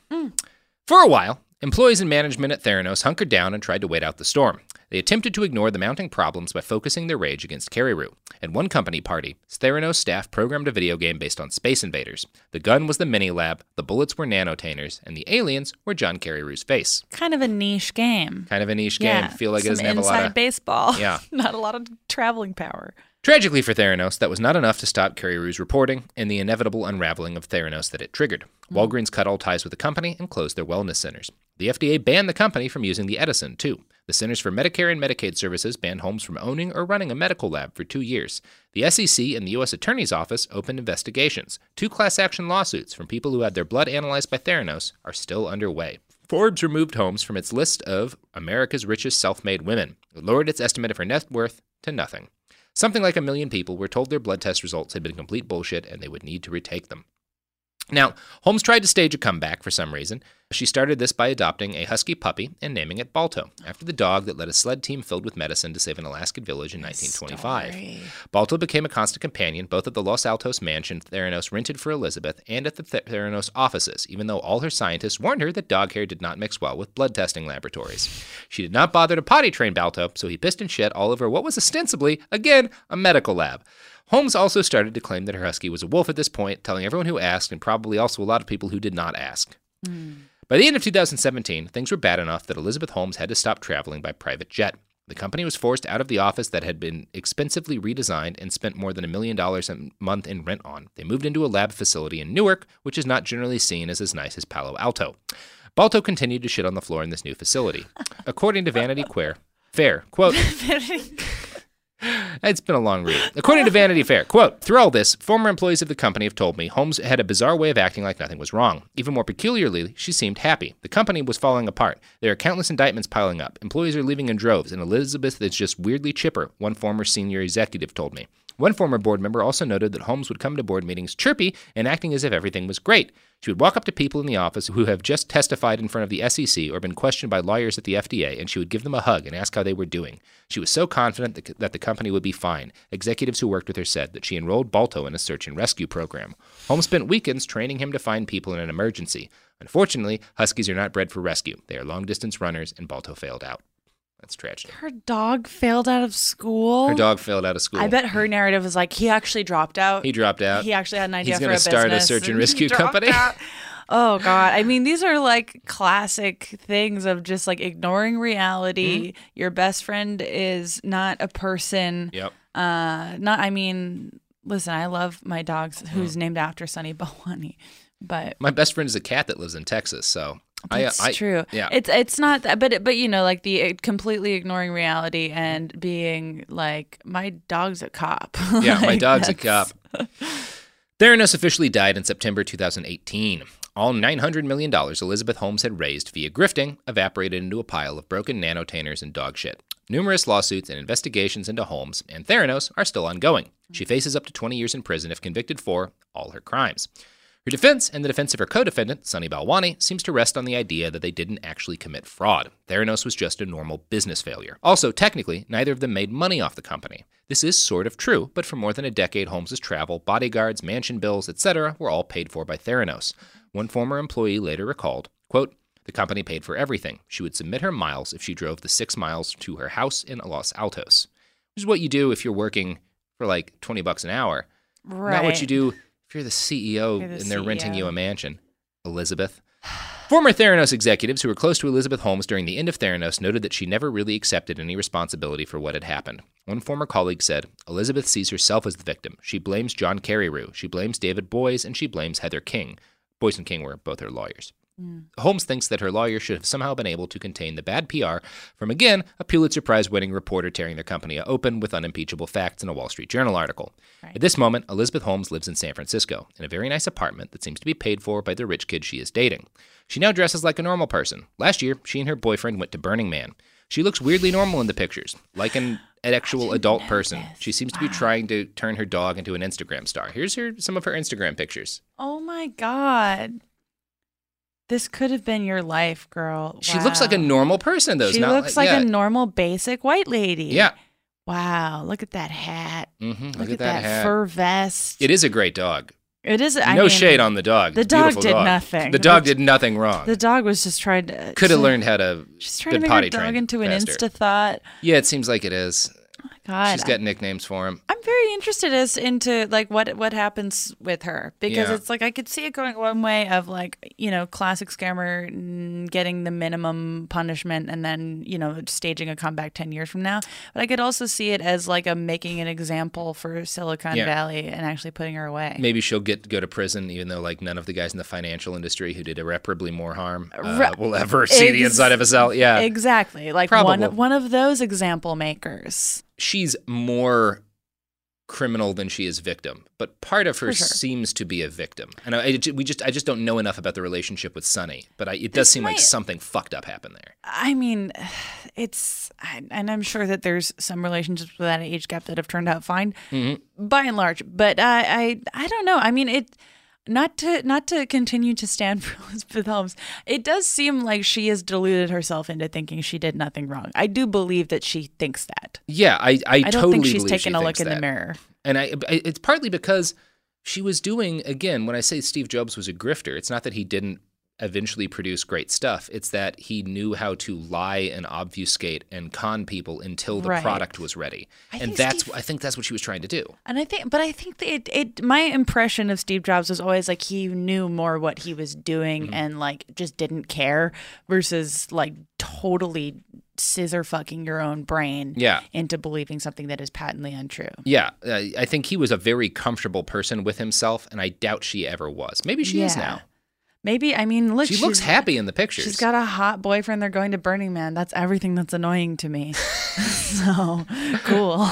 For a while, employees and management at Theranos hunkered down and tried to wait out the storm. They attempted to ignore the mounting problems by focusing their rage against Carreyrou. At one company party, Theranos staff programmed a video game based on Space Invaders. The gun was the Minilab, the bullets were nanotainers, and the aliens were John Carreyrou's face. Kind of a niche game. Yeah, feel like it doesn't have a lot of... inside baseball. Yeah. Not a lot of traveling power. Tragically for Theranos, that was not enough to stop Carreyrou's reporting and the inevitable unraveling of Theranos that it triggered. Walgreens cut all ties with the company and closed their wellness centers. The FDA banned the company from using the Edison, too. The Centers for Medicare and Medicaid Services banned Holmes from owning or running a medical lab for 2 years. The SEC and the U.S. Attorney's Office opened investigations. 2 class action lawsuits from people who had their blood analyzed by Theranos are still underway. Forbes removed Holmes from its list of America's richest self-made women. It lowered its estimate of her net worth to nothing. Something like 1 million people were told their blood test results had been complete bullshit and they would need to retake them. Now, Holmes tried to stage a comeback for some reason. She started this by adopting a husky puppy and naming it Balto, after the dog that led a sled team filled with medicine to save an Alaskan village in 1925. Balto became a constant companion both at the Los Altos mansion Theranos rented for Elizabeth and at the Theranos offices, even though all her scientists warned her that dog hair did not mix well with blood testing laboratories. She did not bother to potty train Balto, so he pissed and shit all over what was ostensibly, again, a medical lab. Holmes also started to claim that her husky was a wolf at this point, telling everyone who asked and probably also a lot of people who did not ask. By the end of 2017, things were bad enough that Elizabeth Holmes had to stop traveling by private jet. The company was forced out of the office that had been expensively redesigned and spent more than $1 million a month in rent on. They moved into a lab facility in Newark, which is not generally seen as nice as Palo Alto. Balto continued to shit on the floor in this new facility. According to Vanity Fair, quote... It's been a long read. According to Vanity Fair, quote, through all this, former employees of the company have told me Holmes had a bizarre way of acting like nothing was wrong. Even more peculiarly, she seemed happy. The company was falling apart. There are countless indictments piling up. Employees are leaving in droves, and Elizabeth is just weirdly chipper, one former senior executive told me. One former board member also noted that Holmes would come to board meetings chirpy and acting as if everything was great. She would walk up to people in the office who have just testified in front of the SEC or been questioned by lawyers at the FDA, and she would give them a hug and ask how they were doing. She was so confident that the company would be fine. Executives who worked with her said that she enrolled Balto in a search and rescue program. Holmes spent weekends training him to find people in an emergency. Unfortunately, huskies are not bred for rescue. They are long-distance runners, and Balto failed out. That's tragic. Her dog failed out of school. I bet her narrative is like, he actually dropped out. He actually had an idea for a business. He's going to start a search and rescue company. Oh, God. I mean, these are like classic things of just like ignoring reality. Your best friend is not a person. Yep. I mean, Listen, I love my dogs, who's named after Sunny Balwani, but my best friend is a cat that lives in Texas. So that's true. Yeah, it's not that, but you know, like the completely ignoring reality and being like, my dog's a cop. Yeah, like, my dog's a cop. Theranos officially died in September 2018. All $900 million Elizabeth Holmes had raised via grifting evaporated into a pile of broken nanotainers and dog shit. Numerous lawsuits and investigations into Holmes and Theranos are still ongoing. She faces up to 20 years in prison if convicted for all her crimes. Her defense and the defense of her co-defendant, Sunny Balwani, seems to rest on the idea that they didn't actually commit fraud. Theranos was just a normal business failure. Also, technically, neither of them made money off the company. This is sort of true, but for more than a decade, Holmes' travel, bodyguards, mansion bills, etc. were all paid for by Theranos. One former employee later recalled, quote, "The company paid for everything. She would submit her miles if she drove the 6 miles to her house in Los Altos," which is what you do if you're working for like $20 an hour. Right. Not what you do if you're the CEO and they're renting you a mansion, Elizabeth. Former Theranos executives who were close to Elizabeth Holmes during the end of Theranos noted that she never really accepted any responsibility for what had happened. One former colleague said, "Elizabeth sees herself as the victim. She blames John Carreyrou. She blames David Boies, and she blames Heather King." Boies and King were both her lawyers. Holmes thinks that her lawyer should have somehow been able to contain the bad PR from, again, a Pulitzer Prize-winning reporter tearing their company open with unimpeachable facts in a Wall Street Journal article. Right. At this moment, Elizabeth Holmes lives in San Francisco, in a very nice apartment that seems to be paid for by the rich kid she is dating. She now dresses like a normal person. Last year, she and her boyfriend went to Burning Man. She looks weirdly normal in the pictures, like an actual adult person. She seems to be trying to turn her dog into an Instagram star. Here's some of her Instagram pictures. Oh, my God. This could have been your life, girl. Wow. She looks like a normal person, though. She looks like a normal, basic white lady. Yeah. Wow. Look at that hat. Mm-hmm. Look at that fur vest. It is a great dog. It is. No shade on the dog. The dog did nothing. The dog did nothing wrong. The dog was just trying to. Could have learned how to. She's trying to make her dog into an Insta thought. Yeah, it seems like it is. Oh my God. She's got nicknames for him. I'm very interested into like what happens with her, because it's like I could see it going one way of like, you know, classic scammer getting the minimum punishment and then, you know, staging a comeback 10 years from now. But I could also see it as like a making an example for Silicon Valley and actually putting her away. Maybe she'll get to go to prison, even though like none of the guys in the financial industry who did irreparably more harm will ever see the inside of a cell. Yeah, exactly. Like one of those example makers. She's more criminal than she is victim, but part of her seems to be a victim. And I just don't know enough about the relationship with Sunny, but it does seem like something fucked up happened there. I mean, and I'm sure that there's some relationships with that age gap that have turned out fine, by and large. But I don't know. I mean, not to continue to stand for Elizabeth Holmes, it does seem like she has deluded herself into thinking she did nothing wrong. I do believe that she thinks that. Yeah, I totally believe she thinks that. I don't think she's taken a look in the mirror. And it's partly because she was doing, again, when I say Steve Jobs was a grifter, it's not that he didn't eventually produce great stuff. It's that he knew how to lie and obfuscate and con people until the product was ready. I think that's what she was trying to do. And my impression of Steve Jobs was always like he knew more what he was doing and like just didn't care, versus like totally scissor fucking your own brain into believing something that is patently untrue. Yeah. I think he was a very comfortable person with himself, and I doubt she ever was. Maybe she is now. Maybe, I mean, look. She looks happy in the pictures. She's got a hot boyfriend. They're going to Burning Man. That's everything that's annoying to me. So, cool.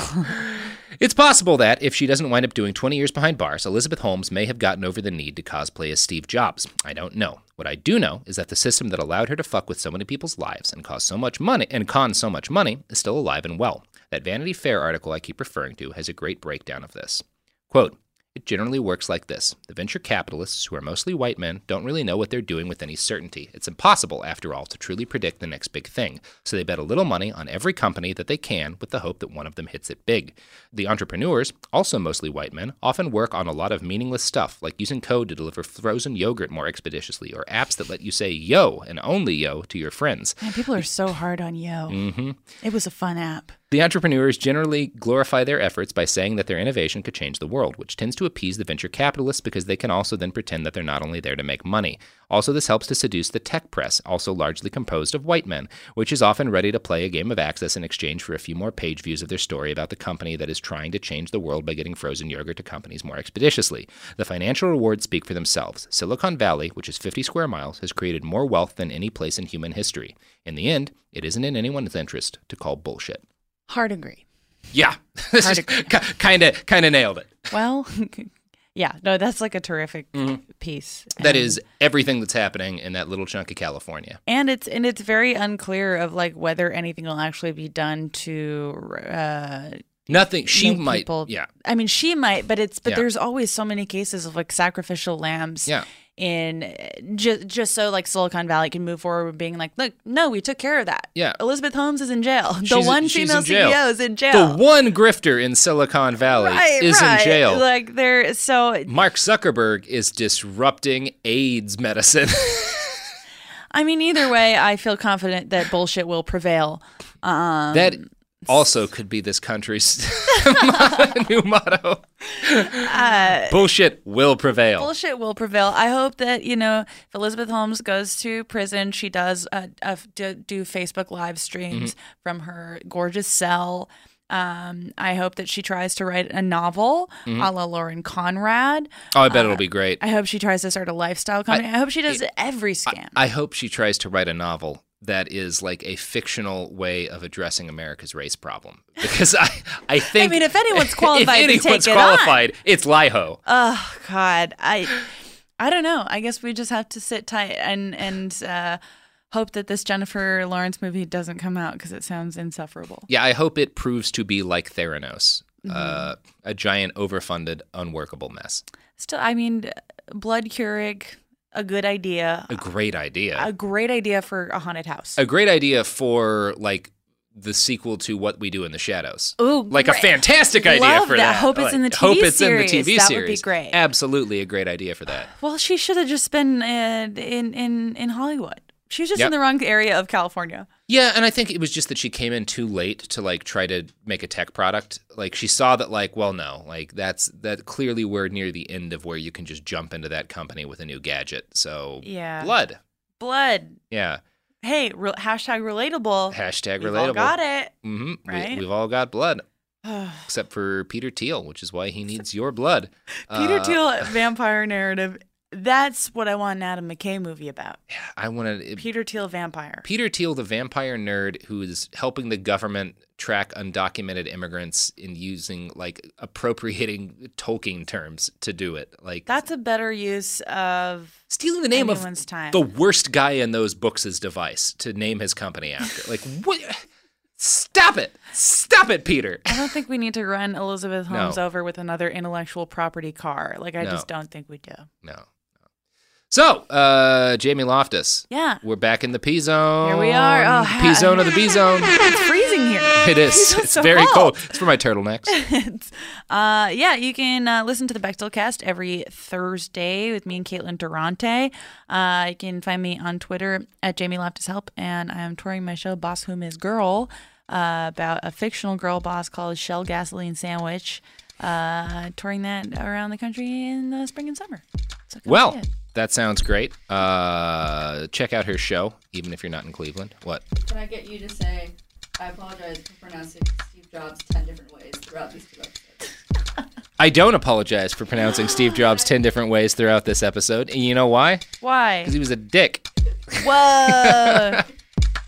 It's possible that if she doesn't wind up doing 20 years behind bars, Elizabeth Holmes may have gotten over the need to cosplay as Steve Jobs. I don't know. What I do know is that the system that allowed her to fuck with so many people's lives and con so much money is still alive and well. That Vanity Fair article I keep referring to has a great breakdown of this. Quote, "It generally works like this. The venture capitalists, who are mostly white men, don't really know what they're doing with any certainty. It's impossible, after all, to truly predict the next big thing. So they bet a little money on every company that they can with the hope that one of them hits it big. The entrepreneurs, also mostly white men, often work on a lot of meaningless stuff, like using code to deliver frozen yogurt more expeditiously, or apps that let you say yo and only yo to your friends." Man, people are so hard on yo. It was a fun app. The entrepreneurs generally glorify their efforts by saying that their innovation could change the world, which tends to appease the venture capitalists because they can also then pretend that they're not only there to make money. Also, this helps to seduce the tech press, also largely composed of white men, which is often ready to play a game of access in exchange for a few more page views of their story about the company that is trying to change the world by getting frozen yogurt to companies more expeditiously. The financial rewards speak for themselves. Silicon Valley, which is 50 square miles, has created more wealth than any place in human history. In the end, it isn't in anyone's interest to call bullshit. Hard agree. Yeah. Kind of nailed it. Well, yeah. No, that's like a terrific piece. That is everything that's happening in that little chunk of California. And it's very unclear of like whether anything will actually be done to nothing. She might. People, yeah. I mean, she might, but there's always so many cases of like sacrificial lambs. Yeah. In just so like Silicon Valley can move forward with being like, look, no, we took care of that. Yeah. Elizabeth Holmes is in jail. The one female CEO is in jail. The one grifter in Silicon Valley is in jail. Like there, so Mark Zuckerberg is disrupting AIDS medicine. I mean, either way, I feel confident that bullshit will prevail. That also could be this country's new motto. Bullshit will prevail. Bullshit will prevail. I hope that, you know, if Elizabeth Holmes goes to prison, she does do Facebook live streams from her gorgeous cell. I hope that she tries to write a novel a la Lauren Conrad. Oh, I bet it'll be great. I hope she tries to start a lifestyle company. I hope she does every scam. I hope she tries to write a novel that is like a fictional way of addressing America's race problem. Because I think... I mean, if anyone's qualified it's LIHO. Oh, God. I don't know. I guess we just have to sit tight and hope that this Jennifer Lawrence movie doesn't come out because it sounds insufferable. Yeah, I hope it proves to be like Theranos, a giant, overfunded, unworkable mess. Still, I mean, Blood Keurig... A good idea. A great idea. A great idea for a haunted house. A great idea for, like, the sequel to What We Do in the Shadows. Ooh, like great. A fantastic idea for that. Hope it's in the TV series. That would be great. Absolutely a great idea for that. Well, she should have just been in Hollywood. She was just in the wrong area of California. Yeah, and I think it was just that she came in too late to like try to make a tech product. Like she saw that like, well, no, like that clearly we're near the end of where you can just jump into that company with a new gadget. So Blood. Yeah. Hey, hashtag relatable. Hashtag relatable. We've all got it. Mm-hmm. Right? We've all got blood. Except for Peter Thiel, which is why he needs your blood. Peter Thiel, vampire narrative. That's what I want an Adam McKay movie about. Yeah, I want to... Peter Thiel vampire. Peter Thiel, the vampire nerd who is helping the government track undocumented immigrants in using, like, appropriating Tolkien terms to do it. Like that's a better use of stealing the name of time. The worst guy in those books' device to name his company after. Like, what... Stop it. Stop it, Peter. I don't think we need to run Elizabeth Holmes over with another intellectual property car. Like, I just don't think we do. No. So, Jamie Loftus. Yeah. We're back in the P zone. Here we are. Oh, P zone of the B zone. It's freezing here. It is. It's so very cold. It's for my turtlenecks. You can listen to the Bechtel Cast every Thursday with me and Caitlin Durante. You can find me on Twitter at Jamie Loftus Help, and I am touring my show Boss Whom Is Girl about a fictional girl boss called Shell Gasoline Sandwich. Touring that around the country in the spring and summer. So well. That sounds great. Check out her show, even if you're not in Cleveland. What? Can I get you to say, I apologize for pronouncing Steve Jobs 10 different ways throughout these 2 episodes? I don't apologize for pronouncing Steve Jobs 10 different ways throughout this episode. And you know why? Why? Because he was a dick. Whoa.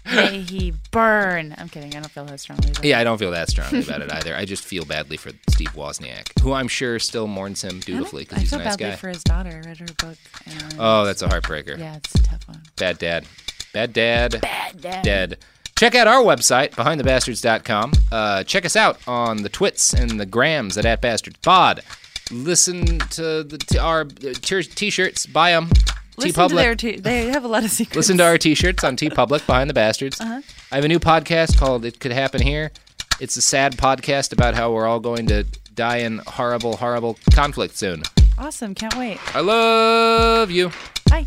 May he burn. I'm kidding. I don't feel that strongly about it. Yeah, I don't feel that strongly about it either. I just feel badly for Steve Wozniak, who I'm sure still mourns him dutifully because he's a nice guy. I feel badly for his daughter. I read her book. And that's a heartbreaker. Yeah, it's a tough one. Bad dad. Dead. Check out our website, behindthebastards.com. Check us out on the twits and the grams at @bastardspod. Listen to our t-shirts. Buy them. They have a lot of secrets. Listen to our t-shirts on TeePublic, Behind the Bastards. Uh-huh. I have a new podcast called It Could Happen Here. It's a sad podcast about how we're all going to die in horrible, horrible conflict soon. Awesome. Can't wait. I love you. Bye.